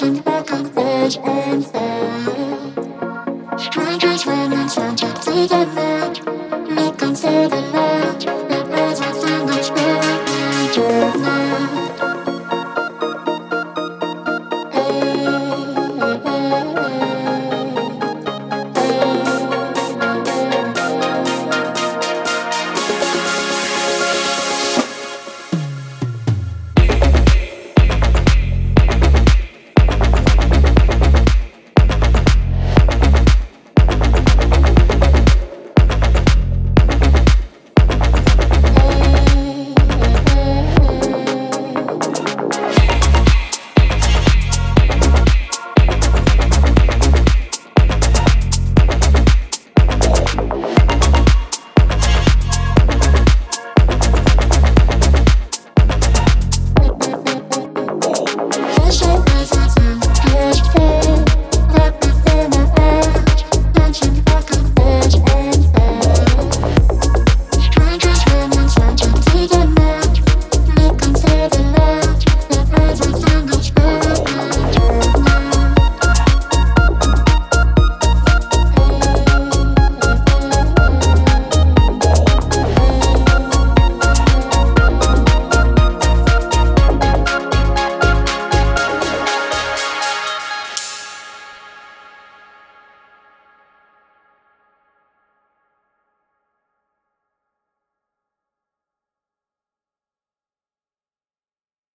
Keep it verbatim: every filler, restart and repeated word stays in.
dancing back and forth on fire. Strangers running subject to the night, looking for the light. It was a thing that's burning me to night. So